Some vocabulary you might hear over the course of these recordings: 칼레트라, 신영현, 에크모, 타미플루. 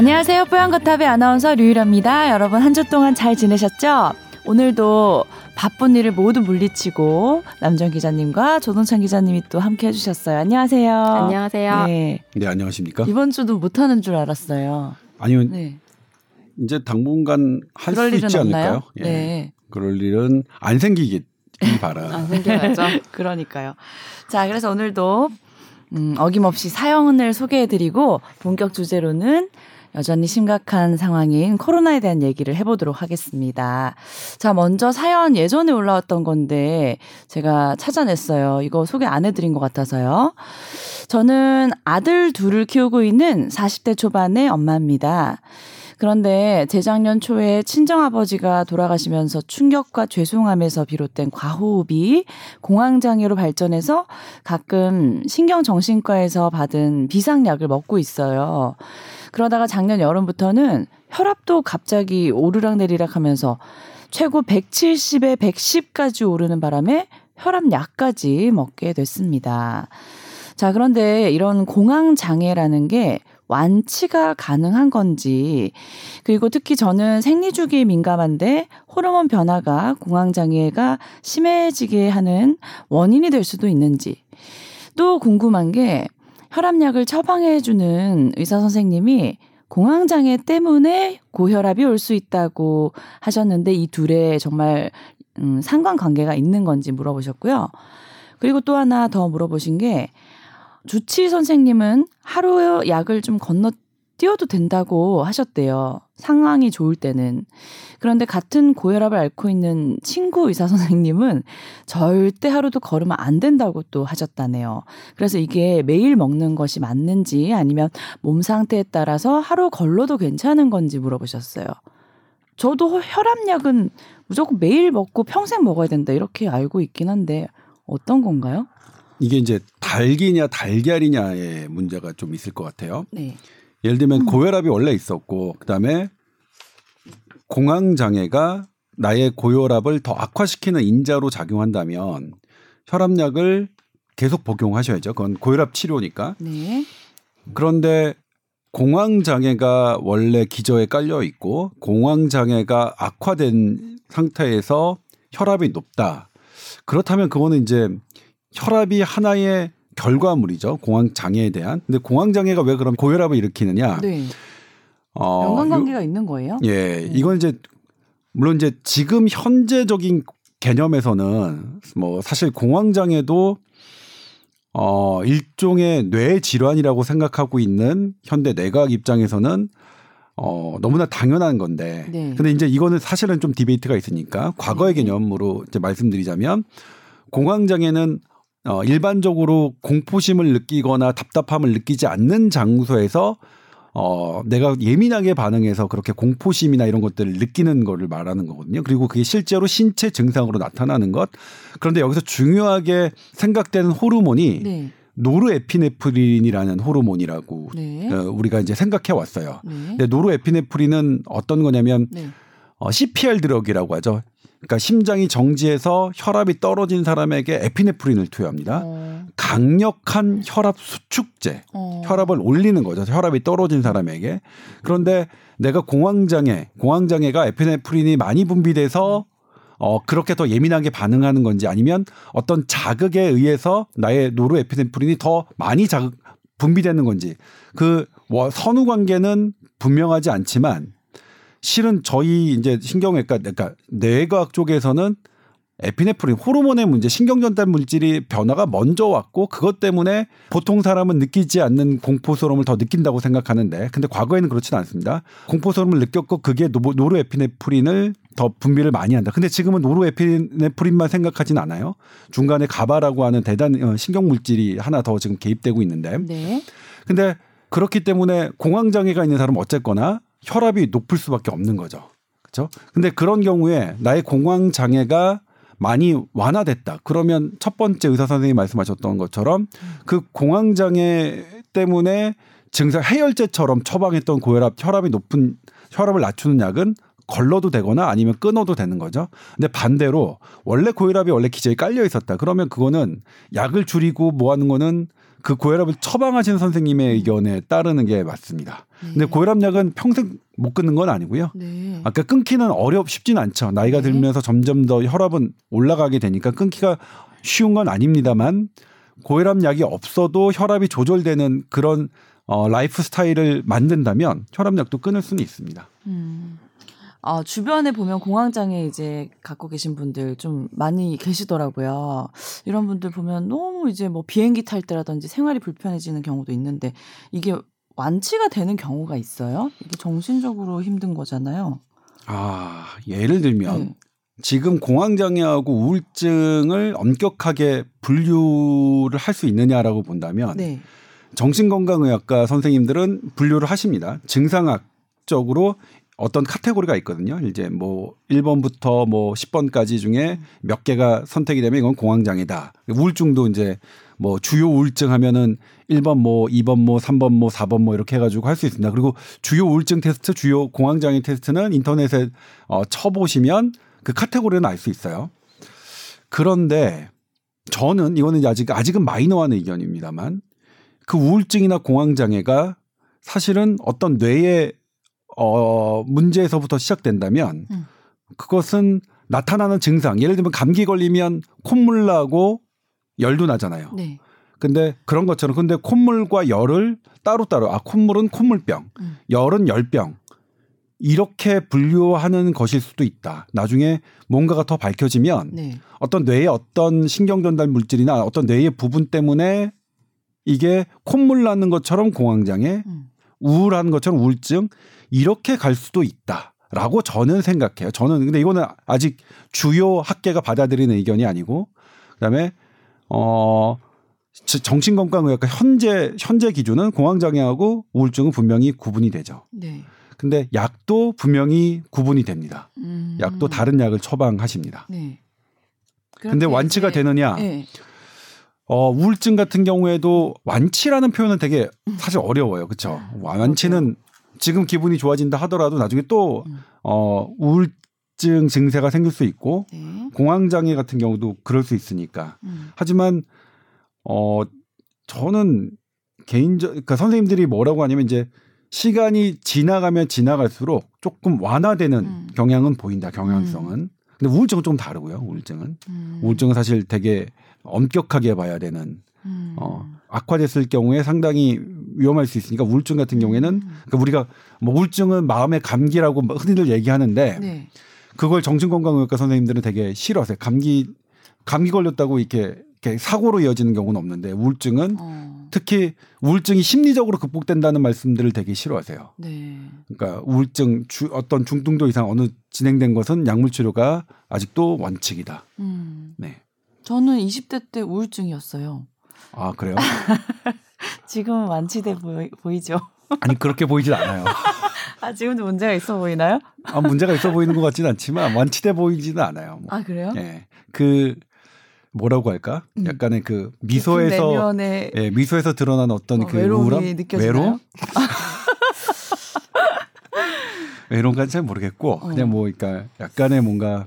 안녕하세요. 뽀얀거탑의 아나운서 류일합니다. 여러분 한 주 동안 잘 지내셨죠? 오늘도 바쁜 일을 모두 물리치고 남정 기자님과 조동찬 기자님이 또 함께 해주셨어요. 안녕하세요. 안녕하세요. 네, 안녕하십니까? 이번 주도 못하는 줄 알았어요. 아니요. 네. 이제 당분간 할 수 있지 않을까요? 예. 네. 그럴 일은 안 생기길 바라. 안 생겨야죠. 그러니까요. 자, 그래서 오늘도 어김없이 사연을 소개해드리고 본격 주제로는 여전히 심각한 상황인 코로나에 대한 얘기를 해보도록 하겠습니다. 자, 먼저 사연 예전에 올라왔던 건데 제가 찾아냈어요. 이거 소개 안 해드린 것 같아서요. 저는 아들 둘을 키우고 있는 40대 초반의 엄마입니다. 그런데 재작년 초에 친정아버지가 돌아가시면서 충격과 죄송함에서 비롯된 과호흡이 공황장애로 발전해서 가끔 신경정신과에서 받은 비상약을 먹고 있어요. 그러다가 작년 여름부터는 혈압도 갑자기 오르락내리락 하면서 최고 170에 110까지 오르는 바람에 혈압약까지 먹게 됐습니다. 자, 그런데 이런 공황장애라는 게 완치가 가능한 건지, 그리고 특히 저는 생리주기에 민감한데 호르몬 변화가 공황장애가 심해지게 하는 원인이 될 수도 있는지, 또 궁금한 게 혈압약을 처방해주는 의사선생님이 공황장애 때문에 고혈압이 올 수 있다고 하셨는데 이 둘에 정말 상관관계가 있는 건지 물어보셨고요. 그리고 또 하나 더 물어보신 게 주치 선생님은 하루 약을 좀 건너뛰어도 된다고 하셨대요. 상황이 좋을 때는. 그런데 같은 고혈압을 앓고 있는 친구 의사 선생님은 절대 하루도 걸으면 안 된다고 또 하셨다네요. 그래서 이게 매일 먹는 것이 맞는지 아니면 몸 상태에 따라서 하루 걸러도 괜찮은 건지 물어보셨어요. 저도 혈압약은 무조건 매일 먹고 평생 먹어야 된다 이렇게 알고 있긴 한데 어떤 건가요? 이게 이제 달기냐 달걀이냐의 문제가 좀 있을 것 같아요. 네. 예를 들면 고혈압이 원래 있었고 그다음에 공황장애가 나의 고혈압을 더 악화시키는 인자로 작용한다면 혈압약을 계속 복용하셔야죠. 그건 고혈압 치료니까. 네. 그런데 공황장애가 원래 기저에 깔려 있고 공황장애가 악화된 상태에서 혈압이 높다. 그렇다면 그거는 이제 혈압이 하나의 결과물이죠. 공황장애에 대한. 근데 공황장애가 왜 그럼 고혈압을 일으키느냐. 네. 연관관계가 있는 거예요? 예. 네. 이건 이제 물론 이제 지금 현재적인 개념에서는 뭐 사실 공황장애도 일종의 뇌 질환이라고 생각하고 있는 현대 내과학 입장에서는 너무나 당연한 건데. 네. 근데 이제 이거는 사실은 좀 디베이트가 있으니까 과거의 네. 개념으로 이제 말씀드리자면 공황장애는 일반적으로 공포심을 느끼거나 답답함을 느끼지 않는 장소에서 내가 예민하게 반응해서 그렇게 공포심이나 이런 것들을 느끼는 거를 말하는 거거든요. 그리고 그게 실제로 신체 증상으로 나타나는 것. 그런데 여기서 중요하게 생각되는 호르몬이 네. 노르에피네프린이라는 호르몬이라고 네. 우리가 이제 생각해 왔어요. 네. 근데 노르에피네프린은 어떤 거냐면 네. CPR 드럭이라고 하죠. 그러니까 심장이 정지해서 혈압이 떨어진 사람에게 에피네프린을 투여합니다. 강력한 혈압 수축제, 혈압을 올리는 거죠. 혈압이 떨어진 사람에게. 그런데 내가 공황장애가 에피네프린이 많이 분비돼서 그렇게 더 예민하게 반응하는 건지 아니면 어떤 자극에 의해서 나의 노르에피네프린이 더 많이 분비되는 건지 그 선후 관계는 분명하지 않지만 실은 저희 이제 신경외과, 그러니까 뇌과학 쪽에서는 에피네프린, 호르몬의 문제, 신경전달 물질이 변화가 먼저 왔고 그것 때문에 보통 사람은 느끼지 않는 공포스러움을 더 느낀다고 생각하는데 근데 과거에는 그렇지는 않습니다. 공포스러움을 느꼈고 그게 노르에피네프린을 더 분비를 많이 한다. 근데 지금은 노르에피네프린만 생각하진 않아요. 중간에 가바라고 하는 대단한 신경물질이 하나 더 지금 개입되고 있는데 네. 근데 그렇기 때문에 공황장애가 있는 사람은 어쨌거나 혈압이 높을 수밖에 없는 거죠. 그렇죠? 근데 그런 경우에 나의 공황장애가 많이 완화됐다. 그러면 첫 번째 의사 선생님이 말씀하셨던 것처럼 그 공황장애 때문에 증상 해열제처럼 처방했던 고혈압, 혈압이 높은 혈압을 낮추는 약은 걸러도 되거나 아니면 끊어도 되는 거죠. 근데 반대로 원래 고혈압이 원래 기저에 깔려 있었다. 그러면 그거는 약을 줄이고 뭐 하는 거는 그 고혈압을 처방하신 선생님의 의견에 따르는 게 맞습니다. 네. 근데 고혈압약은 평생 못 끊는 건 아니고요. 네. 아까 끊기는 쉽진 않죠. 나이가 들면서 점점 더 혈압은 올라가게 되니까 끊기가 쉬운 건 아닙니다만 고혈압약이 없어도 혈압이 조절되는 그런 라이프 스타일을 만든다면 혈압약도 끊을 수는 있습니다. 주변에 보면 공황장애 이제 갖고 계신 분들 좀 많이 계시더라고요. 이런 분들 보면 너무 이제 뭐 비행기 탈 때라든지 생활이 불편해지는 경우도 있는데 이게 완치가 되는 경우가 있어요? 이게 정신적으로 힘든 거잖아요. 예를 들면 지금 공황장애하고 우울증을 엄격하게 분류를 할 수 있느냐라고 본다면 정신건강의학과 선생님들은 분류를 하십니다. 증상학적으로 어떤 카테고리가 있거든요. 이제 뭐 1번부터 뭐 10번까지 중에 몇 개가 선택이 되면 이건 공황장애다. 우울증도 이제 뭐 주요 우울증 하면은 1번 뭐 2번 뭐 3번 뭐 4번 뭐 이렇게 해가지고 할 수 있습니다. 그리고 주요 우울증 테스트, 주요 공황장애 테스트는 인터넷에 쳐보시면 그 카테고리는 알 수 있어요. 그런데 저는 이거는 아직은 마이너한 의견입니다만 그 우울증이나 공황장애가 사실은 어떤 뇌의 문제에서부터 시작된다면 그것은 나타나는 증상, 예를 들면 감기 걸리면 콧물 나고 열도 나잖아요. 근데 그런 것처럼 근데 콧물과 열을 따로따로 콧물은 콧물병, 열은 열병 이렇게 분류하는 것일 수도 있다. 나중에 뭔가가 더 밝혀지면 어떤 뇌의 어떤 신경전달 물질이나 어떤 뇌의 부분 때문에 이게 콧물 나는 것처럼 공황장애, 우울한 것처럼 우울증 이렇게 갈 수도 있다라고 저는 생각해요. 저는 근데 이거는 아직 주요 학계가 받아들이는 의견이 아니고 그다음에 정신건강의학과 현재 기준은 공황장애하고 우울증은 분명히 구분이 되죠. 근데 약도 분명히 구분이 됩니다. 약도 다른 약을 처방하십니다. 근데 완치가 되느냐? 우울증 같은 경우에도 완치라는 표현은 되게 사실 어려워요. 그렇죠? 완치는 지금 기분이 좋아진다 하더라도 나중에 또 우울증 증세가 생길 수 있고 공황장애 같은 경우도 그럴 수 있으니까. 하지만 저는 그러니까 선생님들이 뭐라고 하냐면 이제 시간이 지나가면 지나갈수록 조금 완화되는 경향은 보인다. 경향성은. 근데 우울증은 좀 다르고요. 우울증은 사실 되게 엄격하게 봐야 되는 악화됐을 경우에 상당히 위험할 수 있으니까 우울증 같은 경우에는 그러니까 우리가 뭐 우울증은 마음의 감기라고 흔히들 얘기하는데 그걸 정신건강의학과 선생님들은 되게 싫어하세요. 감기 걸렸다고 이렇게 사고로 이어지는 경우는 없는데 우울증은 특히 우울증이 심리적으로 극복된다는 말씀들을 되게 싫어하세요. 그러니까 우울증 어떤 중등도 이상 어느 진행된 것은 약물 치료가 아직도 원칙이다. 저는 20대 때 우울증이었어요. 아 그래요? 지금은 완치돼 보이죠? 아니 그렇게 보이진 않아요. 지금도 문제가 있어 보이나요? 문제가 있어 보이는 것 같지는 않지만 완치돼 보이지는 않아요. 뭐. 아 그래요? 그 뭐라고 할까? 약간의 그 미소에서 미소에서 드러난 어떤 그 우울함, 외로움. 외로움까지 잘 모르겠고 그냥 뭐 그러니까 약간의 뭔가.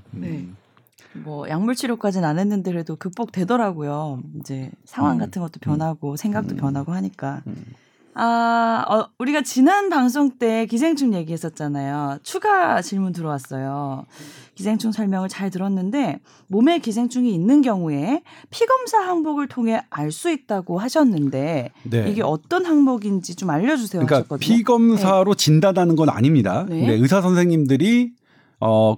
뭐 약물 치료까지는 안 했는데 그래도 극복되더라고요. 이제 상황 같은 것도 변하고 생각도 변하고 하니까. 우리가 지난 방송 때 기생충 얘기했었잖아요. 추가 질문 들어왔어요. 기생충 설명을 잘 들었는데 몸에 기생충이 있는 경우에 피검사 항목을 통해 알 수 있다고 하셨는데 이게 어떤 항목인지 좀 알려주세요. 그러니까 하셨거든요. 피검사로 진단하는 건 아닙니다. 근데 의사 선생님들이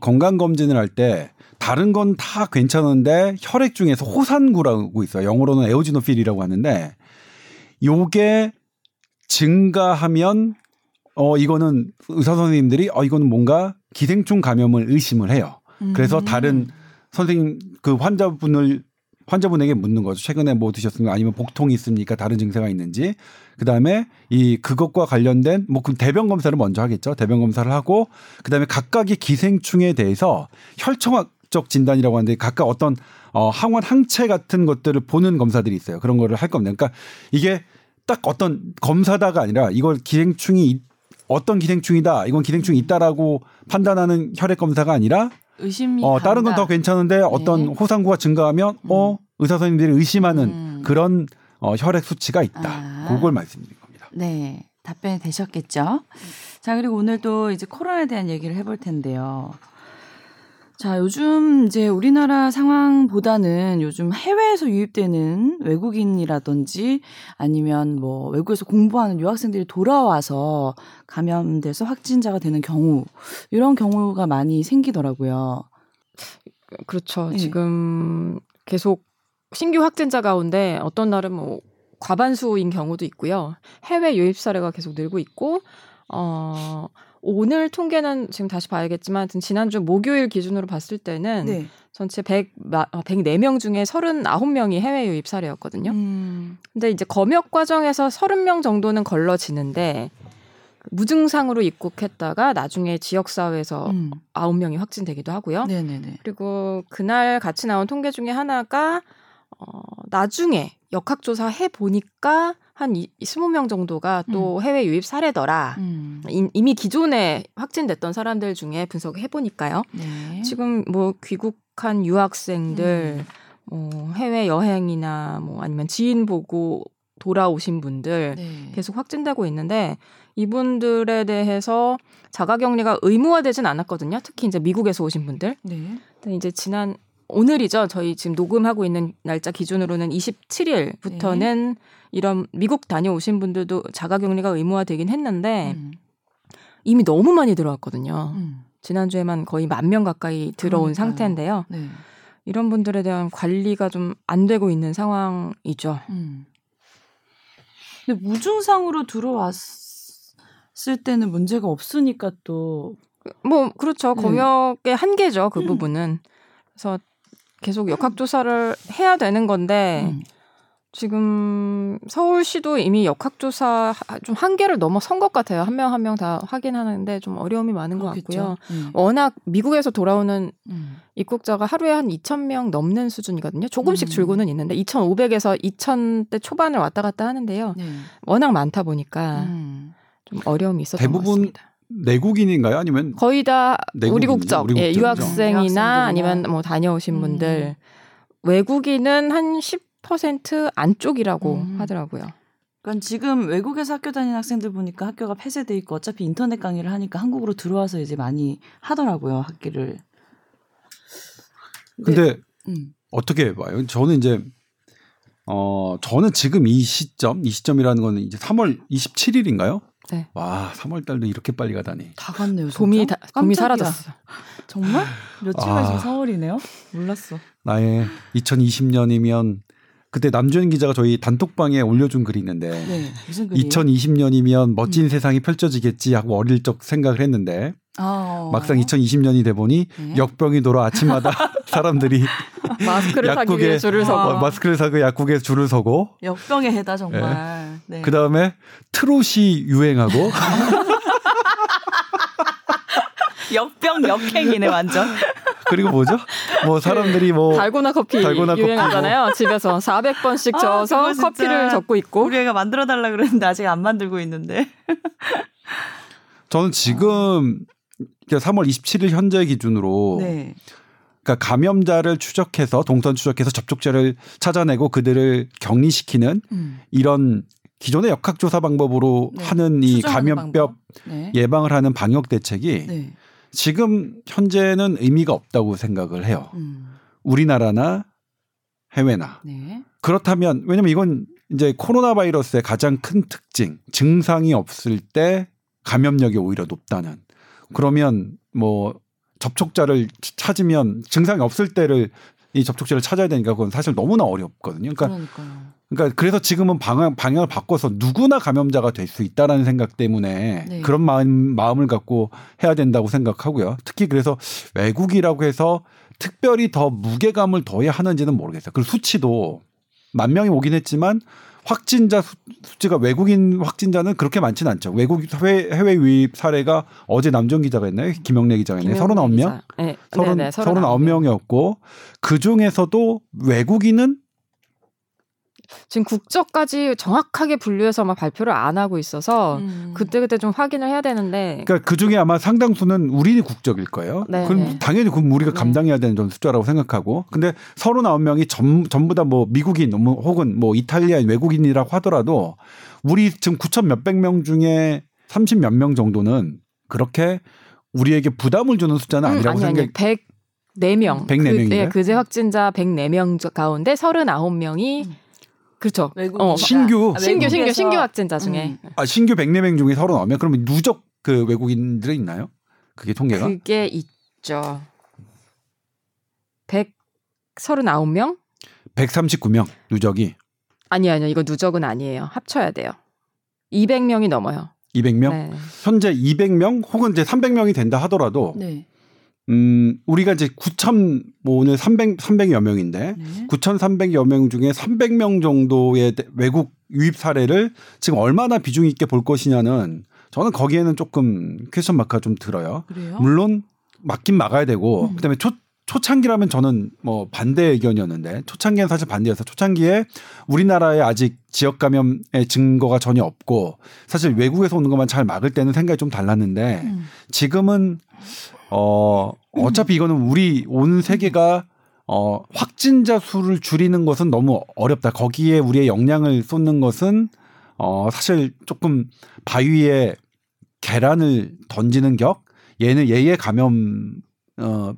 건강검진을 할 때 다른 건 다 괜찮은데 혈액 중에서 호산구라고 있어요. 영어로는 에오지노필이라고 하는데 요게 증가하면 이거는 의사 선생님들이 이거는 뭔가 기생충 감염을 의심을 해요. 그래서 다른 선생님 그 환자분에게 묻는 거죠. 최근에 뭐 드셨습니까? 아니면 복통이 있습니까? 다른 증세가 있는지. 그다음에 그것과 관련된 뭐 그럼 대변 검사를 먼저 하겠죠. 대변 검사를 하고 그다음에 각각의 기생충에 대해서 혈청학적 진단이라고 하는데 각각 어떤 항원 항체 같은 것들을 보는 검사들이 있어요. 그런 거를 할 겁니다. 그러니까 이게 딱 어떤 검사다가 아니라 이걸 기생충이 어떤 기생충이다. 이건 기생충이 있다라고 판단하는 혈액 검사가 아니라 의심이 다른 건 더 괜찮은데 어떤 호상구가 증가하면 의사 선생님들이 의심하는 그런 혈액 수치가 있다. 그걸 말씀드린 겁니다. 네. 답변이 되셨겠죠. 자, 그리고 오늘 또 이제 코로나에 대한 얘기를 해볼 텐데요. 자, 요즘 이제 우리나라 상황보다는 요즘 해외에서 유입되는 외국인이라든지 아니면 뭐 외국에서 공부하는 유학생들이 돌아와서 감염돼서 확진자가 되는 경우, 이런 경우가 많이 생기더라고요. 그렇죠. 네. 지금 계속 신규 확진자 가운데 어떤 날은 뭐 과반수인 경우도 있고요. 해외 유입 사례가 계속 늘고 있고, 오늘 통계는 지금 다시 봐야겠지만 지난주 목요일 기준으로 봤을 때는 네. 전체 104명 중에 39명이 해외 유입 사례였거든요. 근데 이제 검역 과정에서 30명 정도는 걸러지는데 무증상으로 입국했다가 나중에 지역사회에서 9명이 확진되기도 하고요. 네네네. 그리고 그날 같이 나온 통계 중에 하나가 나중에 역학조사 해보니까 한 20명 정도가 또 해외 유입 사례더라. 이미 기존에 확진됐던 사람들 중에 분석을 해보니까요. 네. 지금 뭐 귀국한 유학생들, 해외 여행이나 뭐 아니면 지인 보고 돌아오신 분들 네. 계속 확진되고 있는데 이분들에 대해서 자가격리가 의무화되진 않았거든요. 특히 이제 미국에서 오신 분들. 네. 근데 이제 오늘이죠. 저희 지금 녹음하고 있는 날짜 기준으로는 27일부터는 네. 이런 미국 다녀오신 분들도 자가격리가 의무화되긴 했는데 이미 너무 많이 들어왔거든요. 지난주에만 거의 10,000명 가까이 들어온 상태인데요. 네. 이런 분들에 대한 관리가 좀 안 되고 있는 상황이죠. 근데 무증상으로 들어왔을 때는 문제가 없으니까 또. 뭐 그렇죠. 검역의 한계죠. 그 부분은. 그래서 계속 역학조사를 해야 되는 건데 지금 서울시도 이미 역학조사 좀 한계를 넘어선 것 같아요. 한 명 한 명 다 확인하는데 좀 어려움이 많은 그렇겠죠. 것 같고요. 워낙 미국에서 돌아오는 입국자가 하루에 한 2,000명 넘는 수준이거든요. 조금씩 줄고는 있는데 2,500에서 2,000대 초반을 왔다 갔다 하는데요. 네. 워낙 많다 보니까 좀 어려움이 있었던 것 같습니다. 내국인인가요? 아니면 거의 다 우리 국적, 예, 유학생이나 아니면 뭐 다녀오신 분들 외국인은 한 10% 안쪽이라고 하더라고요. 그러니까 지금 외국에서 학교 다니는 학생들 보니까 학교가 폐쇄돼 있고 어차피 인터넷 강의를 하니까 한국으로 들어와서 이제 많이 하더라고요 학기를. 근데 어떻게 봐요? 저는 이제 저는 지금 이 시점이라는 거는 이제 3월 27일인가요? 네. 와, 3월달도 이렇게 빨리 가다니. 다 갔네요. 봄이 사라졌어. 정말? 며칠 만에 4월이네요. 몰랐어. 나의 2020년이면 그때 남주현 기자가 저희 단톡방에 올려준 글이 있는데 네, 무슨 글이에요? 2020년이면 멋진 세상이 펼쳐지겠지 하고 어릴 적 생각을 했는데 막상 2020년이 돼보니 네? 역병이 돌아 아침마다 사람들이 마스크를 사기 위해 줄을 서고 마스크를 사고 약국에 줄을 서고 역병의 해다 정말. 네. 네. 그 다음에 트롯이 유행하고 역병 역행이네 완전. 그리고 뭐죠? 뭐 사람들이 뭐 달고나 커피 유행하잖아요. 뭐. 집에서 400번씩 저어서 커피를 젓고 있고. 우리 애가 만들어 달라 그랬는데 아직 안 만들고 있는데. 저는 지금 3월 27일 현재 기준으로 네. 그러니까 감염자를 추적해서 동선 추적해서 접촉자를 찾아내고 그들을 격리시키는 이런 기존의 역학조사 방법으로 네. 하는 이 감염병 네. 예방을 하는 방역 대책이 네. 지금 현재는 의미가 없다고 생각을 해요. 우리나라나 해외나. 네. 그렇다면 왜냐면 이건 이제 코로나 바이러스의 가장 큰 특징, 증상이 없을 때 감염력이 오히려 높다는. 그러면 뭐 접촉자를 찾으면 증상이 없을 때를 이 접촉자를 찾아야 되니까 그건 사실 너무나 어렵거든요. 그러니까 그래서 지금은 방향을 바꿔서 누구나 감염자가 될 수 있다라는 생각 때문에 네. 그런 마음을 갖고 해야 된다고 생각하고요. 특히 그래서 외국이라고 해서 특별히 더 무게감을 더해야 하는지는 모르겠어요. 그리고 수치도 10,000명이 오긴 했지만 확진자 수치가 외국인 확진자는 그렇게 많지는 않죠. 해외 유입 사례가 어제 남정 기자가 했나요? 김영래 기자가 했나요? 39명? 네. 39명이었고 그중에서도 외국인은 지금 국적까지 정확하게 분류해서 막 발표를 안 하고 있어서 그때그때 좀 확인을 해야 되는데. 그러니까 그중에 아마 상당수는 우리 국적일 거예요. 네. 그럼 당연히 그럼 우리가 감당해야 되는 숫자라고 생각하고. 근데 39명이 전부 다 뭐 미국인 혹은 뭐 이탈리아인 외국인이라고 하더라도 우리 지금 9천 몇백 명 중에 30몇 명 정도는 그렇게 우리에게 부담을 주는 숫자는 아니라고 생각해요. 104명. 104명이에요? 네, 그제 확진자 104명 가운데 39명이 그렇죠. 신규. 신규 확진자 중에. 신규 104명 중에 39명. 그러면 누적 그 외국인들이 있나요? 그게 통계가? 그게 있죠. 139명? 139명 누적이. 아니요. 이거 누적은 아니에요. 합쳐야 돼요. 200명이 넘어요. 200명? 네. 현재 200명 혹은 이제 300명이 된다 하더라도 네. 우리가 이제 9,000 뭐 오늘 300여 명인데 네. 9,300여 명 중에 300명 정도의 외국 유입 사례를 지금 얼마나 비중 있게 볼 것이냐는 저는 거기에는 조금 퀘스천 마크가 좀 들어요. 그래요? 물론 막긴 막아야 되고 그다음에 초창기라면 저는 뭐 반대 의견이었는데 초창기는 사실 반대여서 초창기에 우리나라에 아직 지역 감염의 증거가 전혀 없고 사실 외국에서 오는 것만 잘 막을 때는 생각이 좀 달랐는데 지금은 어차피 이거는 우리 온 세계가 확진자 수를 줄이는 것은 너무 어렵다. 거기에 우리의 역량을 쏟는 것은 사실 조금 바위에 계란을 던지는 격. 얘의 감염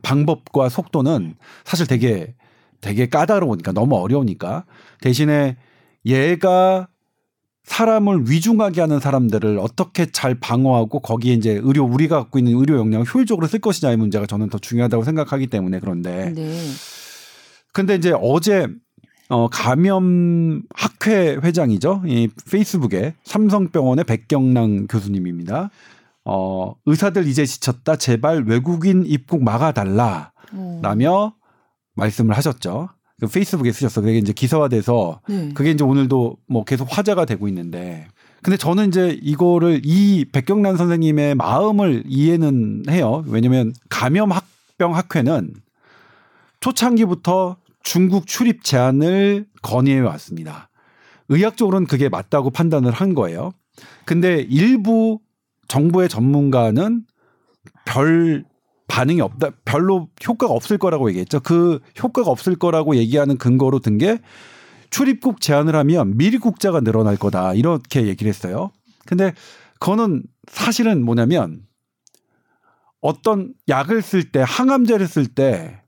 방법과 속도는 사실 되게 까다로우니까 너무 어려우니까 대신에 얘가 사람을 위중하게 하는 사람들을 어떻게 잘 방어하고 거기에 이제 우리가 갖고 있는 의료 역량을 효율적으로 쓸 것이냐의 문제가 저는 더 중요하다고 생각하기 때문에 그런데 네. 근데 이제 어제 감염학회 회장이죠 이 페이스북에 삼성병원의 백경랑 교수님입니다. 의사들 이제 지쳤다. 제발 외국인 입국 막아달라. 라며 말씀을 하셨죠. 페이스북에 쓰셨어. 그게 이제 기사화돼서 네. 그게 이제 오늘도 뭐 계속 화제가 되고 있는데. 근데 저는 이제 이거를 이 백경란 선생님의 마음을 이해는 해요. 왜냐면 감염병학회는 초창기부터 중국 출입 제한을 건의해 왔습니다. 의학적으로는 그게 맞다고 판단을 한 거예요. 근데 일부 정부의 전문가는 별 반응이 없다. 별로 효과가 없을 거라고 얘기했죠. 그 효과가 없을 거라고 얘기하는 근거로 든 게 출입국 제한을 하면 미입국자가 늘어날 거다. 이렇게 얘기를 했어요. 근데 그거는 사실은 뭐냐면 어떤 약을 쓸 때 항암제를 쓸 때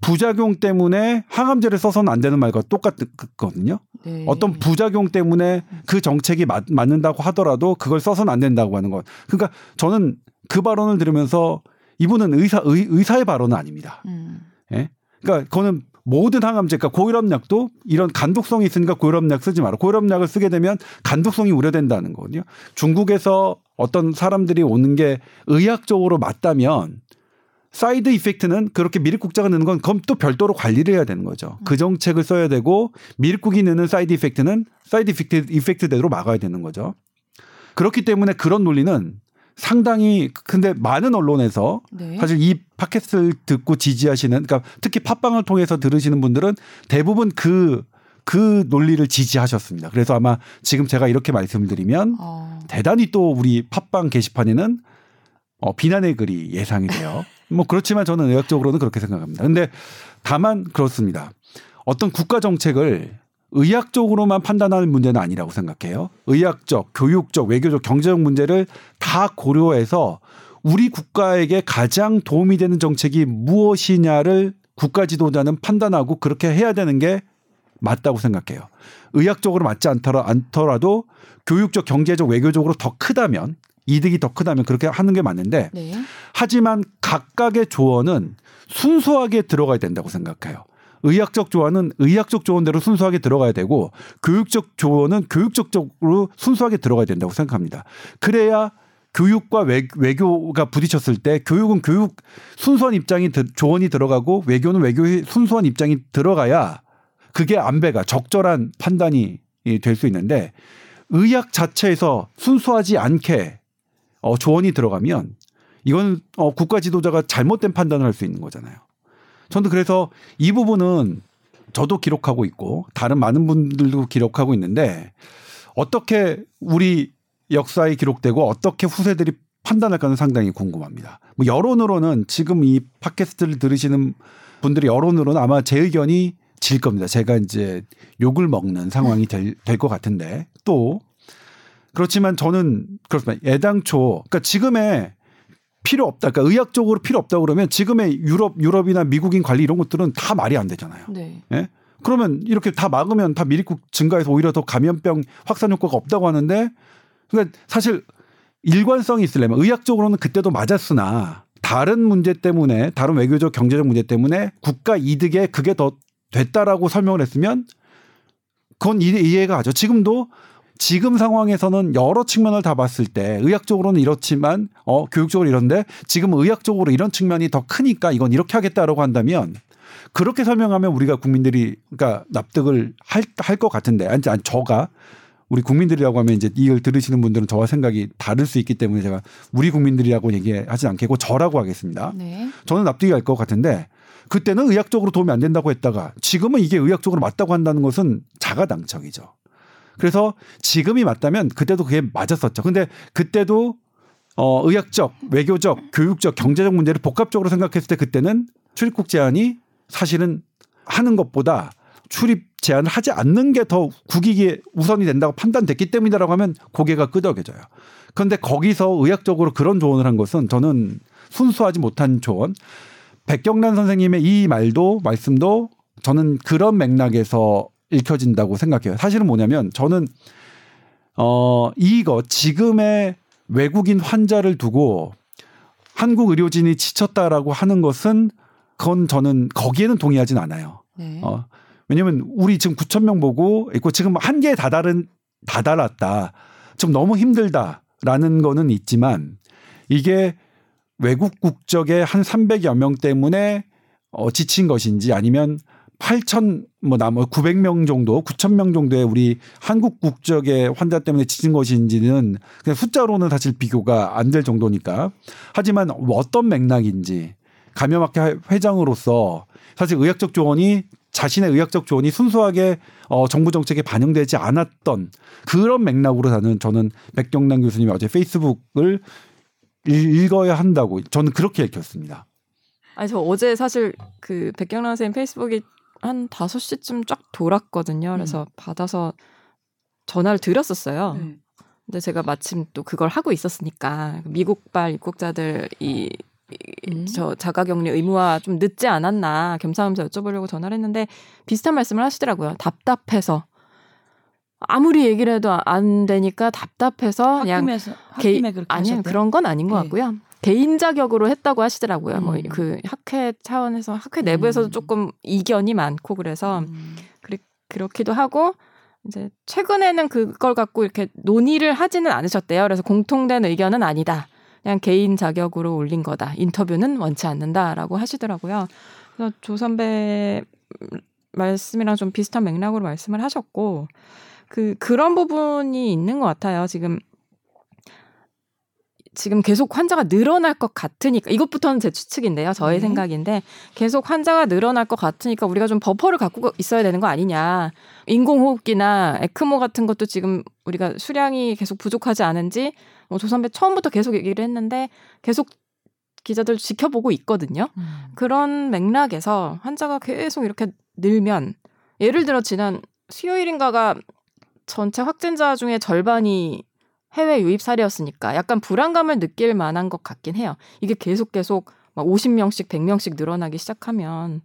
부작용 때문에 항암제를 써서는 안 되는 말과 똑같거든요. 네. 어떤 부작용 때문에 그 정책이 맞는다고 하더라도 그걸 써서는 안 된다고 하는 것. 그러니까 저는 그 발언을 들으면서 이분은 의사의 발언은 아닙니다. 예? 그러니까 그거는 모든 항암제, 그러니까 고혈압약도 이런 간독성이 있으니까 고혈압약 쓰지 마라. 고혈압약을 쓰게 되면 간독성이 우려된다는 거거든요. 중국에서 어떤 사람들이 오는 게 의학적으로 맞다면 사이드 이펙트는 그렇게 미입국자가 느는 건 그럼 또 별도로 관리를 해야 되는 거죠. 그 정책을 써야 되고 미입국이 느는 사이드 이펙트는 사이드 이펙트대로 막아야 되는 거죠. 그렇기 때문에 그런 논리는 상당히 근데 많은 언론에서 네. 사실 이 팟캐스트를 듣고 지지하시는 그러니까 특히 팟빵을 통해서 들으시는 분들은 대부분 그 논리를 지지하셨습니다. 그래서 아마 지금 제가 이렇게 말씀드리면 대단히 또 우리 팟빵 게시판에는 비난의 글이 예상이 돼요. 뭐 그렇지만 저는 의학적으로는 그렇게 생각합니다. 근데 다만 그렇습니다. 어떤 국가 정책을 의학적으로만 판단하는 문제는 아니라고 생각해요. 의학적, 교육적, 외교적, 경제적 문제를 다 고려해서 우리 국가에게 가장 도움이 되는 정책이 무엇이냐를 국가 지도자는 판단하고 그렇게 해야 되는 게 맞다고 생각해요. 의학적으로 맞지 않더라도 교육적, 경제적, 외교적으로 더 크다면 이득이 더 크다면 그렇게 하는 게 맞는데 네. 하지만 각각의 조언은 순수하게 들어가야 된다고 생각해요. 의학적 조언은 의학적 조언대로 순수하게 들어가야 되고 교육적 조언은 교육적으로 순수하게 들어가야 된다고 생각합니다. 그래야 교육과 외교가 부딪혔을 때 교육은 교육 순수한 입장이 조언이 들어가고 외교는 외교의 순수한 입장이 들어가야 그게 안배가 적절한 판단이 될 수 있는데 의학 자체에서 순수하지 않게 조언이 들어가면 이건 국가 지도자가 잘못된 판단을 할 수 있는 거잖아요. 저는 그래서 이 부분은 저도 기록하고 있고 다른 많은 분들도 기록하고 있는데 어떻게 우리 역사에 기록되고 어떻게 후세들이 판단할까는 상당히 궁금합니다. 뭐 여론으로는 지금 이 팟캐스트를 들으시는 분들이 여론으로는 아마 제 의견이 질 겁니다. 제가 이제 욕을 먹는 상황이 될 것 같은데 또 그렇지만 저는 그렇습니다. 애당초 그러니까 지금의 필요 없다. 그러니까 의학적으로 필요 없다 그러면 지금의 유럽이나 미국인 관리 이런 것들은 다 말이 안 되잖아요. 네. 예? 그러면 이렇게 다 막으면 다 밀입국 증가해서 오히려 더 감염병 확산 효과가 없다고 하는데 그러니까 사실 일관성이 있으려면 의학적으로는 그때도 맞았으나 다른 문제 때문에 다른 외교적 경제적 문제 때문에 국가 이득에 그게 더 됐다라고 설명을 했으면 그건 이해가 가죠. 지금도 지금 상황에서는 여러 측면을 다 봤을 때 의학적으로는 이렇지만 교육적으로 이런데 지금 의학적으로 이런 측면이 더 크니까 이건 이렇게 하겠다라고 한다면 그렇게 설명하면 우리가 국민들이 그러니까 납득을 할 것 같은데 아니 저가 우리 국민들이라고 하면 이제 이걸 들으시는 분들은 저와 생각이 다를 수 있기 때문에 제가 우리 국민들이라고 얘기하지 않겠고 저라고 하겠습니다. 네. 저는 납득이 갈 것 같은데 그때는 의학적으로 도움이 안 된다고 했다가 지금은 이게 의학적으로 맞다고 한다는 것은 자가당착이죠. 그래서 지금이 맞다면 그때도 그게 맞았었죠. 근데 그때도 의학적, 외교적, 교육적, 경제적 문제를 복합적으로 생각했을 때 그때는 출입국 제한이 사실은 하는 것보다 출입 제한을 하지 않는 게 더 국익이 우선이 된다고 판단됐기 때문이다라고 하면 고개가 끄덕여져요. 그런데 거기서 의학적으로 그런 조언을 한 것은 저는 순수하지 못한 조언. 백경란 선생님의 이 말씀도 저는 그런 맥락에서 읽혀진다고 생각해요. 사실은 뭐냐면 저는 이거 지금의 외국인 환자를 두고 한국 의료진이 지쳤다라고 하는 것은 그건 저는 거기에는 동의하진 않아요. 네. 왜냐하면 우리 지금 9천 명 보고 있고 지금 한계에 다다랐다. 좀 너무 힘들다라는 거는 있지만 이게 외국 국적의 한 300여 명 때문에 지친 것인지 아니면 8천 뭐 남아 900명 정도, 9천 명 정도의 우리 한국 국적의 환자 때문에 지친 것인지는 그냥 숫자로는 사실 비교가 안 될 정도니까. 하지만 어떤 맥락인지 감염학회 회장으로서 사실 의학적 조언이 자신의 의학적 조언이 순수하게 정부 정책에 반영되지 않았던 그런 맥락으로 저는 백경란 교수님이 어제 페이스북을 읽어야 한다고 저는 그렇게 읽혔습니다. 아니 저 어제 사실 그 백경란 선생님 페이스북이 한 5시쯤 쫙 돌았거든요. 그래서 받아서 전화를 드렸었어요. 근데 제가 마침 또 그걸 하고 있었으니까 미국발 입국자들 저 자가격리 의무화 좀 늦지 않았나 겸사겸사 여쭤보려고 전화를 했는데 비슷한 말씀을 하시더라고요. 답답해서 아무리 얘기를 해도 안 되니까 답답해서 아니요 그런 건 아닌 것 같고요. 개인 자격으로 했다고 하시더라고요. 뭐 그 학회 차원에서 학회 내부에서도 조금 이견이 많고 그래서 그렇기도 하고 이제 최근에는 그걸 갖고 이렇게 논의를 하지는 않으셨대요. 그래서 공통된 의견은 아니다. 그냥 개인 자격으로 올린 거다. 인터뷰는 원치 않는다라고 하시더라고요. 그래서 조 선배 말씀이랑 좀 비슷한 맥락으로 말씀을 하셨고 그런 부분이 있는 것 같아요. 지금 계속 환자가 늘어날 것 같으니까 이것부터는 제 추측인데요. 저의 생각인데 계속 환자가 늘어날 것 같으니까 우리가 좀 버퍼를 갖고 있어야 되는 거 아니냐. 인공호흡기나 에크모 같은 것도 지금 우리가 수량이 계속 부족하지 않은지 조 선배 처음부터 계속 얘기를 했는데 계속 기자들 지켜보고 있거든요. 그런 맥락에서 환자가 계속 이렇게 늘면 예를 들어 지난 수요일인가가 전체 확진자 중에 절반이 해외 유입 사례였으니까 약간 불안감을 느낄 만한 것 같긴 해요. 이게 계속 막 50명씩 100명씩 늘어나기 시작하면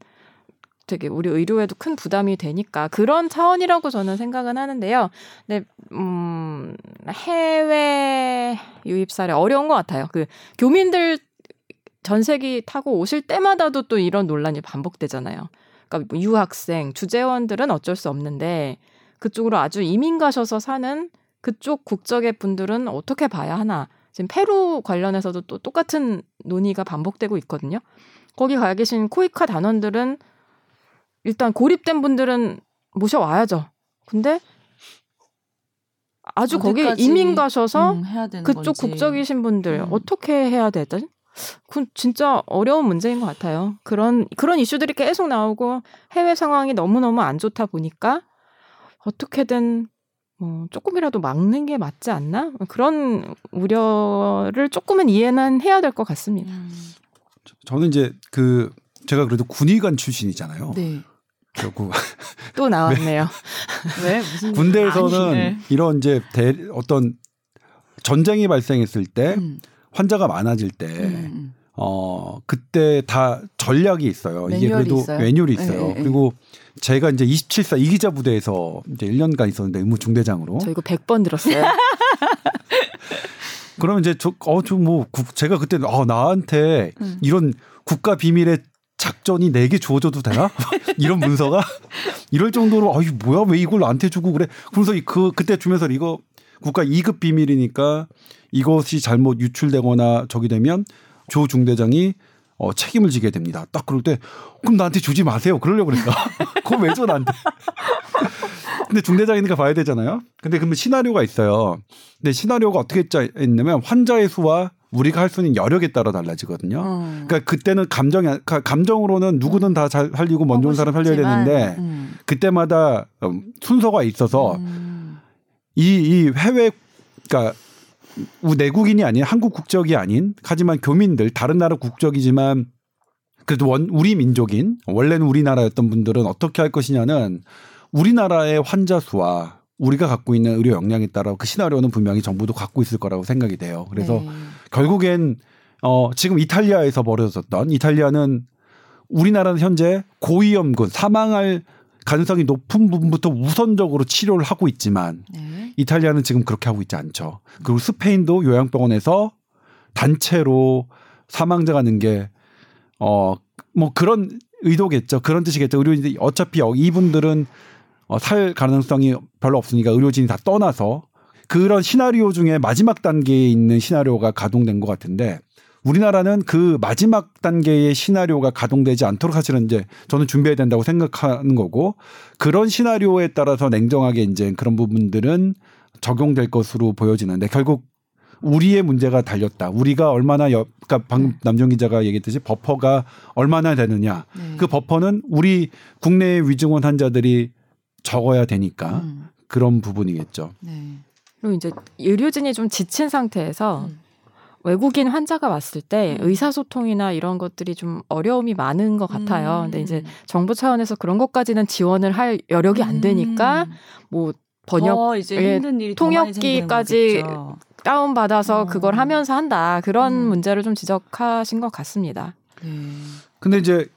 되게 우리 의료에도 큰 부담이 되니까 그런 차원이라고 저는 생각은 하는데요. 근데 해외 유입 사례 어려운 것 같아요. 그 교민들 전세기 타고 오실 때마다도 또 이런 논란이 반복되잖아요. 그러니까 유학생, 주재원들은 어쩔 수 없는데 그쪽으로 아주 이민 가셔서 사는 그쪽 국적의 분들은 어떻게 봐야 하나. 지금 페루 관련해서도 또 똑같은 논의가 반복되고 있거든요. 거기 가 계신 코이카 단원들은 일단 고립된 분들은 모셔와야죠. 근데 아주 거기 이민 가셔서 그쪽 국적이신 분들 어떻게 해야 되지? 그건 진짜 어려운 문제인 것 같아요. 그런 이슈들이 계속 나오고 해외 상황이 너무너무 안 좋다 보니까 어떻게든 조금이라도 막는 게 맞지 않나? 그런 우려를 조금은 이해는 해야 될 것 같습니다. 저는 이제 제가 그래도 군의관 출신이잖아요. 네. 또 나왔네요. 왜? 무슨 군대에서는 아니네. 이런 이제 어떤 전쟁이 발생했을 때 환자가 많아질 때 그때 다 전략이 있어요. 이게 그래도 있어요? 매뉴얼이 있어요. 네, 그리고 제가 이제 27사 이기자 부대에서 이제 1년간 있었는데 의무 중대장으로. 저 이거 100번 들었어요. 그러면 이제 제가 그때 나한테 이런 국가 비밀의 작전이 내게 주어져도 되나? 이런 문서가 이럴 정도로 아이 뭐야 왜 이걸 나한테 주고 그래? 그래서 그때 주면서 이거 국가 2급 비밀이니까 이것이 잘못 유출되거나 저기 되면 조 중대장이 책임을 지게 됩니다. 딱 그럴 때 그럼 나한테 주지 마세요. 그러려고 그랬다. 그거 왜 줘 나한테? 근데 중대장이니까 봐야 되잖아요. 근데 그러면 시나리오가 있어요. 근데 시나리오가 어떻게 있냐면 환자의 수와 우리가 할 수 있는 여력에 따라 달라지거든요. 그러니까 그때는 감정으로는 누구든 다 잘 살리고 먼저 온 사람 살려야 되는데 그때마다 순서가 있어서 이 해외 그러니까 내국인이 아닌 한국 국적이 아닌 하지만 교민들 다른 나라 국적이지만 그래도 우리 민족인 원래는 우리나라였던 분들은 어떻게 할 것이냐는 우리나라의 환자 수와 우리가 갖고 있는 의료 역량에 따라 그 시나리오는 분명히 정부도 갖고 있을 거라고 생각이 돼요. 그래서 결국엔 지금 이탈리아에서 벌어졌던 이탈리아는 우리나라는 현재 고위험군 사망할 가능성이 높은 부분부터 우선적으로 치료를 하고 있지만 이탈리아는 지금 그렇게 하고 있지 않죠. 그리고 스페인도 요양병원에서 단체로 사망자가 는 게 뭐 그런 의도겠죠. 그런 뜻이겠죠. 의료진들이 어차피 이분들은 살 가능성이 별로 없으니까 의료진이 다 떠나서 그런 시나리오 중에 마지막 단계에 있는 시나리오가 가동된 것 같은데 우리나라는 그 마지막 단계의 시나리오가 가동되지 않도록 사실은 이제 저는 준비해야 된다고 생각하는 거고 그런 시나리오에 따라서 냉정하게 이제 그런 부분들은 적용될 것으로 보여지는데 결국 우리의 문제가 달렸다. 우리가 얼마나 그러니까 방금 남정 기자가 얘기했듯이 버퍼가 얼마나 되느냐. 그 버퍼는 우리 국내의 위중원 환자들이 적어야 되니까 그런 부분이겠죠. 네. 그리고 이제 의료진이 좀 지친 상태에서 외국인 환자가 왔을 때 의사소통이나 이런 것들이 좀 어려움이 많은 것 같아요. 근데 이제 정부 차원에서 그런 것까지는 지원을 할 여력이 안 되니까 뭐 번역, 이제 힘든 일이 통역기까지 다운받아서 그걸 하면서 한다. 그런 문제를 좀 지적하신 것 같습니다. 근데 이제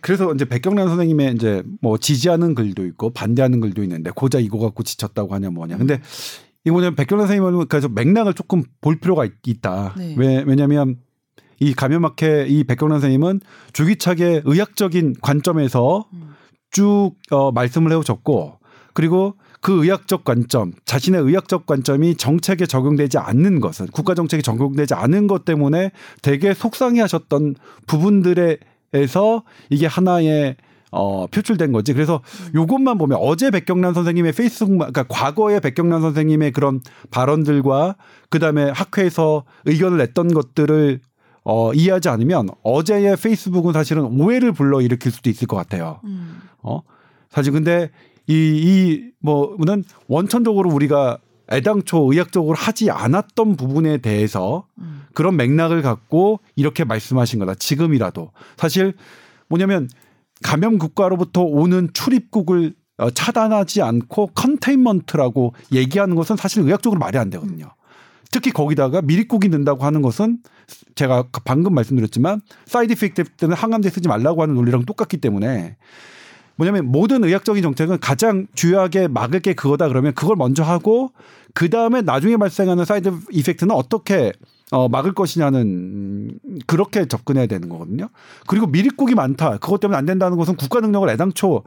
그래서 이제 백경란 선생님의 이제 뭐 지지하는 글도 있고 반대하는 글도 있는데 고작 이거 갖고 지쳤다고 하냐 뭐냐. 근데 이거는 백경란 선생님은 그래서 맥락을 조금 볼 필요가 있다. 네. 왜냐하면 이 감염학회 이 백경란 선생님은 줄기차게 의학적인 관점에서 쭉 말씀을 해오셨고 그리고 그 의학적 관점, 자신의 의학적 관점이 정책에 적용되지 않는 것은 국가 정책에 적용되지 않은 것 때문에 되게 속상해하셨던 부분들에 에서 이게 하나의 표출된 거지. 그래서 이것만 보면 어제 백경란 선생님의 페이스북, 그러니까 과거의 백경란 선생님의 그런 발언들과 그 다음에 학회에서 의견을 냈던 것들을 이해하지 않으면 어제의 페이스북은 사실은 오해를 불러일으킬 수도 있을 것 같아요. 사실 근데 뭐는 원천적으로 우리가 애당초 의학적으로 하지 않았던 부분에 대해서 그런 맥락을 갖고 이렇게 말씀하신 거다. 지금이라도. 사실 뭐냐면 감염 국가로부터 오는 출입국을 차단하지 않고 컨테인먼트라고 얘기하는 것은 사실 의학적으로 말이 안 되거든요. 특히 거기다가 미립국이 는다고 하는 것은 제가 방금 말씀드렸지만 사이드 이펙트 때는 항암제 쓰지 말라고 하는 논리랑 똑같기 때문에 뭐냐면 모든 의학적인 정책은 가장 주요하게 막을 게 그거다 그러면 그걸 먼저 하고 그 다음에 나중에 발생하는 사이드 이펙트는 어떻게 막을 것이냐는 그렇게 접근해야 되는 거거든요. 그리고 미립국이 많다. 그것 때문에 안 된다는 것은 국가 능력을 애당초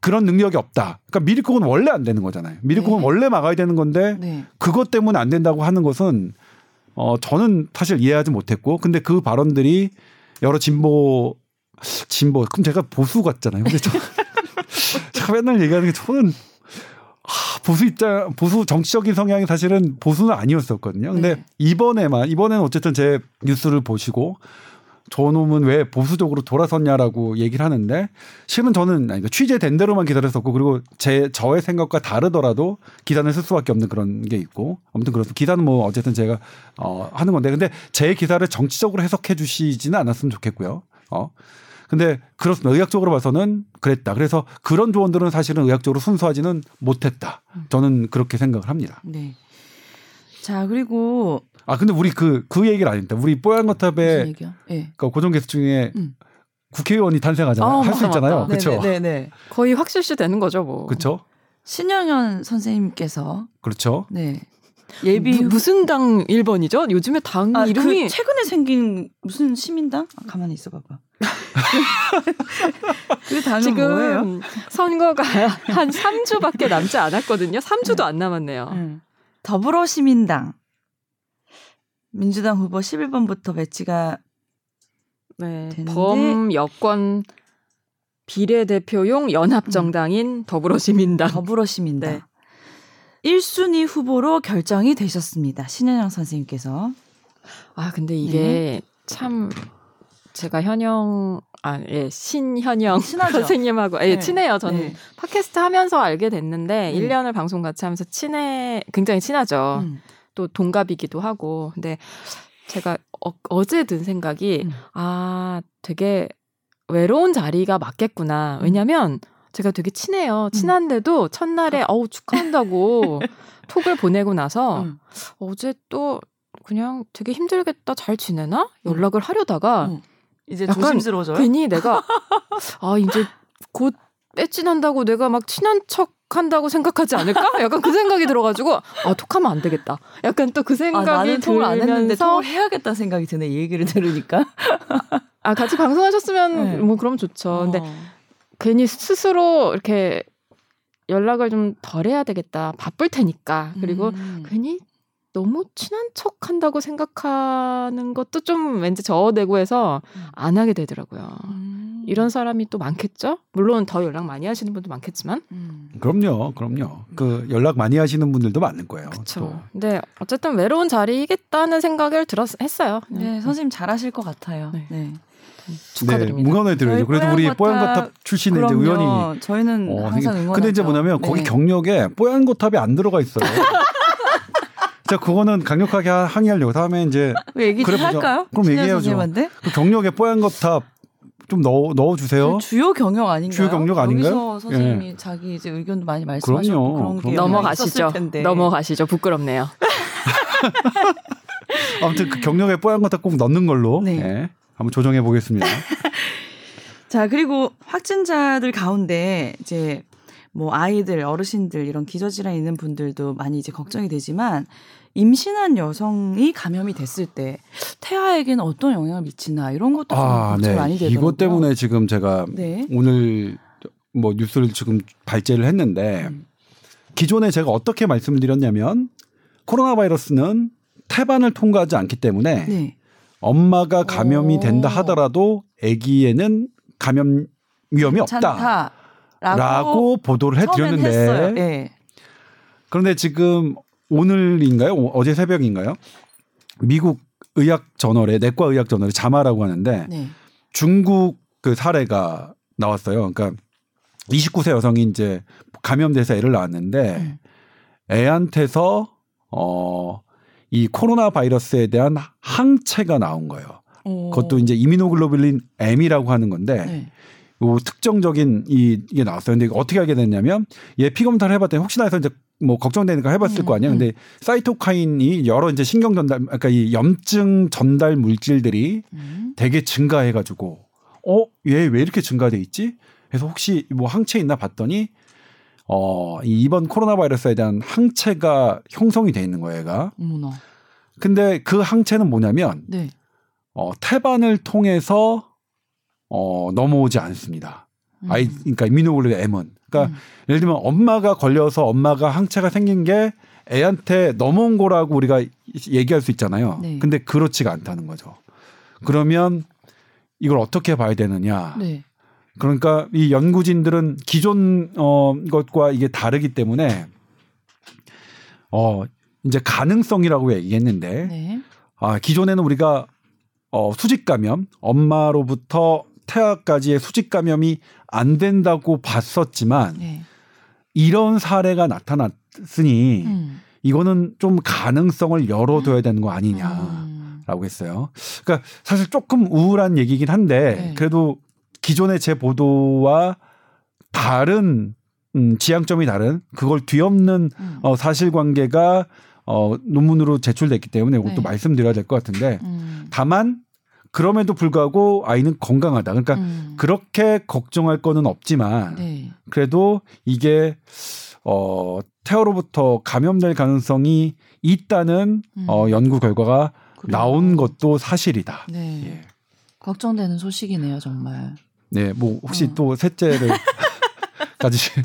그런 능력이 없다. 그러니까 미립국은 원래 안 되는 거잖아요. 미립국은 원래 막아야 되는 건데 그것 때문에 안 된다고 하는 것은 저는 사실 이해하지 못했고 근데 그 발언들이 여러 진보 그럼 제가 보수 같잖아요. 근데 제가 맨날 얘기하는 게 저는 보수 입장, 보수 정치적인 성향이 사실은 보수는 아니었었거든요. 근데 네. 이번에는 어쨌든 제 뉴스를 보시고 저놈은 왜 보수적으로 돌아섰냐라고 얘기를 하는데 실은 저는 취재된 대로만 기다렸었고 그리고 저의 생각과 다르더라도 기사는 쓸 수밖에 없는 그런 게 있고 아무튼 그렇습니다. 기사는 뭐 어쨌든 제가 하는 건데 근데 제 기사를 정치적으로 해석해 주시지는 않았으면 좋겠고요. 근데 그렇습니다. 의학적으로 봐서는 그랬다. 그래서 그런 조언들은 사실은 의학적으로 순수하지는 못했다. 저는 그렇게 생각을 합니다. 네. 자 그리고 근데 우리 그 얘기를 안 했다. 우리 뽀얀거탑의 네. 고정 게스트 중에 국회의원이 탄생하잖아요. 할 수 있잖아요. 그렇죠. 네네. 거의 확실시 되는 거죠, 뭐. 그렇죠. 신영현 선생님께서 그렇죠. 네. 예비 무슨 당 1번이죠? 요즘에 당 이름이 최근에 생긴 무슨 시민당? 가만히 있어봐봐. 그 당은 지금 뭐예요? 선거가 한 3주밖에 남지 않았거든요. 3주도 안 남았네요. 더불어시민당. 민주당 후보 11번부터 배치가 되는데 범여권 비례대표용 연합정당인 더불어시민당. 네. 1순위 후보로 결정이 되셨습니다. 신현영 선생님께서. 근데 이게 네. 참 제가 신현영 선생님하고 네. 친해요. 저는 팟캐스트 하면서 알게 됐는데 1년을 방송 같이 하면서 굉장히 친하죠. 또 동갑이기도 하고. 근데 제가 어제 든 생각이 되게 외로운 자리가 맞겠구나. 왜냐면 제가 되게 친해요. 친한데도 첫날에 축하한다고 톡을 보내고 나서 어제 또 그냥 되게 힘들겠다. 잘 지내나? 연락을 하려다가 이제 조심스러워져요. 괜히 내가 이제 곧 배신한다고 내가 막 친한 척 한다고 생각하지 않을까? 약간 그 생각이 들어가지고 톡하면 안 되겠다. 약간 또 그 생각이 나는 톡을 안 했는데 톡을 해야겠다 생각이 드네. 이 얘기를 들으니까. 같이 방송하셨으면 네. 뭐 그럼 좋죠. 근데 괜히 스스로 이렇게 연락을 좀 덜 해야 되겠다. 바쁠 테니까. 그리고 괜히 너무 친한 척 한다고 생각하는 것도 좀 왠지 저어되고 해서 안 하게 되더라고요. 이런 사람이 또 많겠죠? 물론 더 연락 많이 하시는 분도 많겠지만. 그럼요. 그 연락 많이 하시는 분들도 많을 거예요. 그렇죠. 네, 어쨌든 외로운 자리이겠다는 생각을 했어요. 네, 선생님 잘하실 것 같아요. 네. 축하드립니다. 네, 응원해드려야죠. 그래도 우리 뽀얀거탑 출신의 이제 의원이 저희는 항상 응원하죠. 근데 이제 뭐냐면 거기 경력에 뽀얀거탑이 안 들어가 있어요. 진짜 그거는 강력하게 항의하려고 다음에 이제 왜 얘기 좀 할까요? 그럼 얘기해야죠. 그 경력에 뽀얀거탑 좀 넣어주세요. 주요 경력 아닌가요? 여기서 선생님이 자기 이제 의견도 많이 말씀하셨고 그런 게 넘어가시죠. 부끄럽네요. 아무튼 그 경력에 뽀얀거탑 꼭 넣는 걸로 한번 조정해 보겠습니다. 자 그리고 확진자들 가운데 이제 뭐 아이들, 어르신들 이런 기저질환 있는 분들도 많이 이제 걱정이 되지만 임신한 여성이 감염이 됐을 때 태아에게는 어떤 영향을 미치나 이런 것도 걱정이 많이 되더라고요. 이것 때문에 지금 제가 오늘 뭐 뉴스를 지금 발제를 했는데 기존에 제가 어떻게 말씀드렸냐면 코로나 바이러스는 태반을 통과하지 않기 때문에 엄마가 감염이 된다 하더라도 아기에는 감염 위험이 없다. 라고 보도를 해드렸는데 그런데 지금 오늘인가요? 어제 새벽인가요? 미국 내과의학 저널에 자마라고 하는데 중국 그 사례가 나왔어요. 그러니까 29세 여성이 이제 감염돼서 애를 낳았는데 애한테서 이 코로나 바이러스에 대한 항체가 나온 거예요. 그것도 이제 이뮤노글로불린 M이라고 하는 건데 특정적인 이게 나왔어요. 근데 어떻게 알게 됐냐면 얘 피검사를 해봤더니 혹시나 해서 이제 뭐 걱정되니까 해봤을 거 아니야. 근데 사이토카인이 여러 이제 신경 전달, 그러니까 이 염증 전달 물질들이 되게 증가해가지고 얘 왜 이렇게 증가돼 있지? 그래서 혹시 뭐 항체 있나 봤더니 이번 코로나 바이러스에 대한 항체가 형성이 돼 있는 거예요, 얘가. 근데 그 항체는 뭐냐면 태반을 통해서 넘어오지 않습니다. 아이, 그러니까 이뮤노글로불린 M은. 그러니까 예를 들면 엄마가 걸려서 엄마가 항체가 생긴 게 애한테 넘어온 거라고 우리가 얘기할 수 있잖아요. 근데 그렇지가 않다는 거죠. 그러면 이걸 어떻게 봐야 되느냐. 그러니까 이 연구진들은 기존 것과 이게 다르기 때문에 이제 가능성이라고 얘기했는데 네. 기존에는 우리가 수직 감염, 엄마로부터 태아까지의 수직 감염이 안 된다고 봤었지만 네. 이런 사례가 나타났으니 이거는 좀 가능성을 열어둬야 되는 거 아니냐라고 했어요. 그러니까 사실 조금 우울한 얘기긴 한데 네. 그래도 기존의 제 보도와 다른 지향점이 다른 그걸 뒤엎는 사실관계가 논문으로 제출됐기 때문에 이것도 네. 말씀드려야 될 것 같은데 다만 그럼에도 불구하고 아이는 건강하다. 그러니까 그렇게 걱정할 거는 없지만 네. 그래도 이게 태아로부터 감염될 가능성이 있다는 연구 결과가 그래요. 나온 것도 사실이다. 네. 예. 걱정되는 소식이네요, 정말. 네, 뭐 혹시 또 셋째를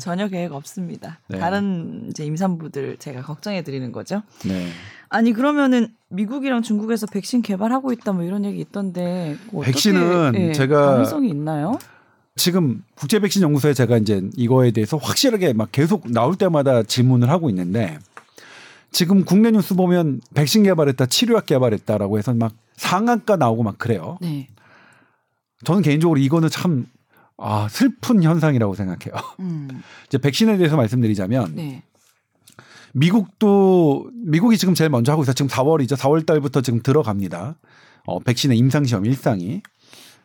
전혀 계획 없습니다. 네. 다른 이제 임산부들 제가 걱정해 드리는 거죠. 네. 아니 그러면은 미국이랑 중국에서 백신 개발하고 있다 뭐 이런 얘기 있던데 백신은 어떻게, 제가 가능성이 있나요? 지금 국제 백신 연구소에 제가 이제 이거에 대해서 확실하게 막 계속 나올 때마다 질문을 하고 있는데 지금 국내 뉴스 보면 백신 개발했다, 치료약 개발했다라고 해서 막 상한가 나오고 막 그래요. 네. 저는 개인적으로 이거는 참 슬픈 현상이라고 생각해요. 이제 백신에 대해서 말씀드리자면 네. 미국이 지금 제일 먼저 하고 있어요. 지금 4월이죠. 4월 달부터 지금 들어갑니다. 백신의 임상시험 1상이.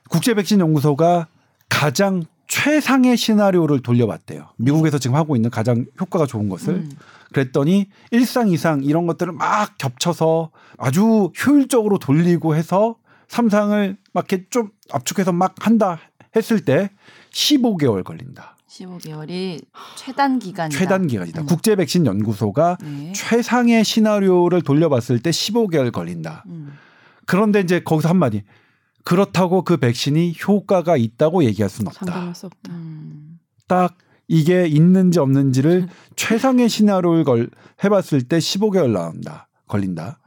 국제백신연구소가 가장 최상의 시나리오를 돌려봤대요. 미국에서 지금 하고 있는 가장 효과가 좋은 것을. 그랬더니 1상, 2상 이런 것들을 막 겹쳐서 아주 효율적으로 돌리고 해서 3상을 막 이렇게 좀 압축해서 막 한다. 했을 때 15개월 걸린다. 15개월이 최단 기간이다. 최단 기간이다. 국제 백신 연구소가 네. 최상의 시나리오를 돌려봤을 때 15개월 걸린다. 그런데 이제 거기서 한마디. 그렇다고 그 백신이 효과가 있다고 얘기할 수는 없다. 상담할 수 없다. 딱 이게 있는지 없는지를 최상의 시나리오를 해봤을 때 15개월 나온다. 걸린다.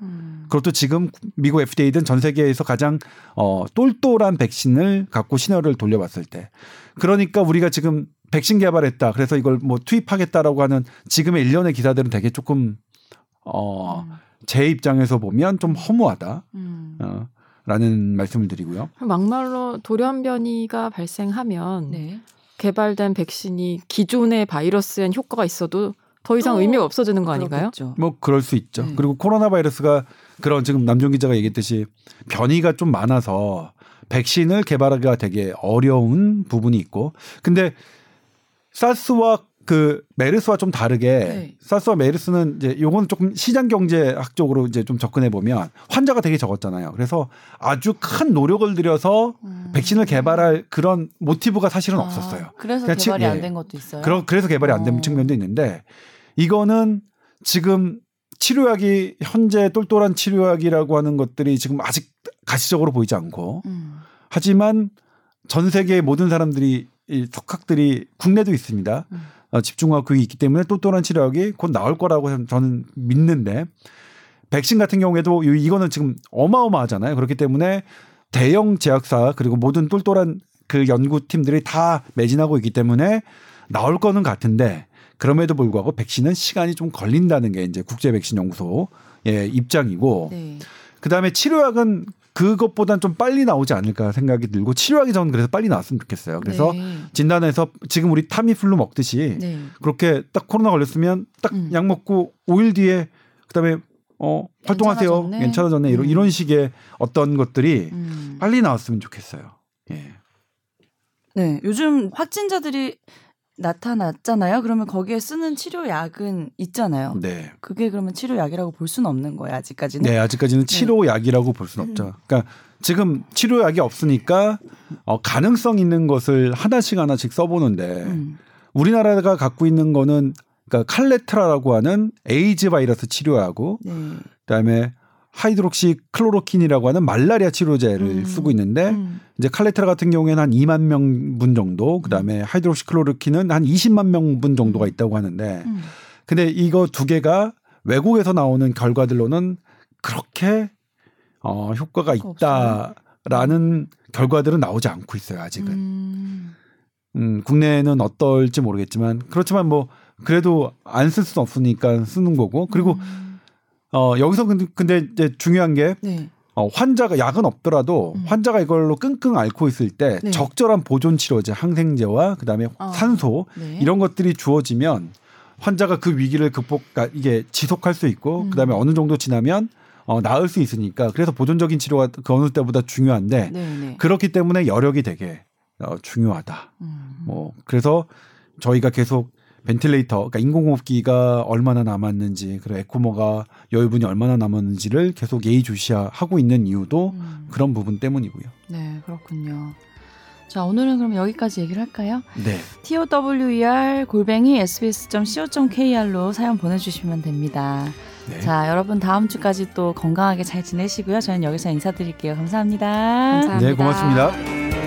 그것도 지금 미국 FDA든 전 세계에서 가장 똘똘한 백신을 갖고 시나리오를 돌려봤을 때. 그러니까 우리가 지금 백신 개발했다. 그래서 이걸 뭐 투입하겠다라고 하는 지금의 일련의 기사들은 되게 조금 제 입장에서 보면 좀 허무하다. 라는 말씀을 드리고요. 막말로 돌연변이가 발생하면 네. 개발된 백신이 기존의 바이러스엔 효과가 있어도 더 이상 의미가 없어지는 거 아닌가요? 그렇겠죠. 뭐 그럴 수 있죠. 그리고 코로나 바이러스가 그런 지금 남종 기자가 얘기했듯이 변이가 좀 많아서 백신을 개발하기가 되게 어려운 부분이 있고 근데 사스와 그 메르스와 좀 다르게 네. 사스와 메르스는 이제 요건 조금 시장 경제학적으로 이제 좀 접근해 보면 환자가 되게 적었잖아요. 그래서 아주 큰 노력을 들여서 백신을 개발할 그런 모티브가 사실은 없었어요. 그래서 개발이 안 된 것도 있어요. 그래서 개발이 안 된 측면도 있는데 이거는 지금 치료약이 현재 똘똘한 치료약이라고 하는 것들이 지금 아직 가시적으로 보이지 않고 하지만 전 세계의 모든 사람들이 이 특학들이 국내도 있습니다. 집중화학 교육이 있기 때문에 똘똘한 치료약이 곧 나올 거라고 저는 믿는데 백신 같은 경우에도 이거는 지금 어마어마하잖아요. 그렇기 때문에 대형 제약사 그리고 모든 똘똘한 그 연구팀들이 다 매진하고 있기 때문에 나올 거는 같은데 그럼에도 불구하고 백신은 시간이 좀 걸린다는 게 이제 국제 백신 연구소의 입장이고 네. 그다음에 치료약은 그것보단 좀 빨리 나오지 않을까 생각이 들고 치료하기 전 그래서 빨리 나왔으면 좋겠어요. 그래서 네. 진단해서 지금 우리 타미플루 먹듯이 네. 그렇게 딱 코로나 걸렸으면 딱 약 먹고 5일 뒤에 그다음에 활동하세요. 괜찮아졌네. 이런 식의 어떤 것들이 빨리 나왔으면 좋겠어요. 예. 네, 요즘 확진자들이 나타났잖아요. 그러면 거기에 쓰는 치료약은 있잖아요. 네. 그게 그러면 치료약이라고 볼 수는 없는 거예요. 아직까지는. 네. 아직까지는 치료약이라고 볼 수는 없죠. 그러니까 지금 치료약이 없으니까 가능성 있는 것을 하나씩 써보는데 우리나라가 갖고 있는 거는 그러니까 칼레트라라고 하는 에이즈 바이러스 치료하고 그다음에 하이드록시 클로로킨이라고 하는 말라리아 치료제를 쓰고 있는데 이제 칼레트라 같은 경우에는 한 2만 명분 정도 그다음에 하이드록시 클로로킨은 한 20만 명분 정도가 있다고 하는데 근데 이거 두 개가 외국에서 나오는 결과들로는 그렇게 효과가 있다라는 결과들은 나오지 않고 있어요. 아직은. 국내에는 어떨지 모르겠지만 그렇지만 뭐 그래도 안 쓸 수는 없으니까 쓰는 거고. 그리고 여기서 근데 이제 중요한 게 네. 환자가 약은 없더라도 환자가 이걸로 끙끙 앓고 있을 때 네. 적절한 보존 치료제, 항생제와 그다음에 산소 네. 이런 것들이 주어지면 환자가 그 위기를 이게 지속할 수 있고 그다음에 어느 정도 지나면 나을 수 있으니까 그래서 보존적인 치료가 그 어느 때보다 중요한데 네네. 그렇기 때문에 여력이 되게 중요하다. 그래서 저희가 계속 벤틸레이터, 그러니까 인공호흡기가 얼마나 남았는지, 그리고 에크모가 여유분이 얼마나 남았는지를 계속 예의주시하고 있는 이유도 그런 부분 때문이고요. 네, 그렇군요. 자, 오늘은 그럼 여기까지 얘기를 할까요? 네. tower@sbs.co.kr로 사연 보내주시면 됩니다. 네. 자, 여러분 다음 주까지 또 건강하게 잘 지내시고요. 저는 여기서 인사드릴게요. 감사합니다. 감사합니다. 네, 고맙습니다.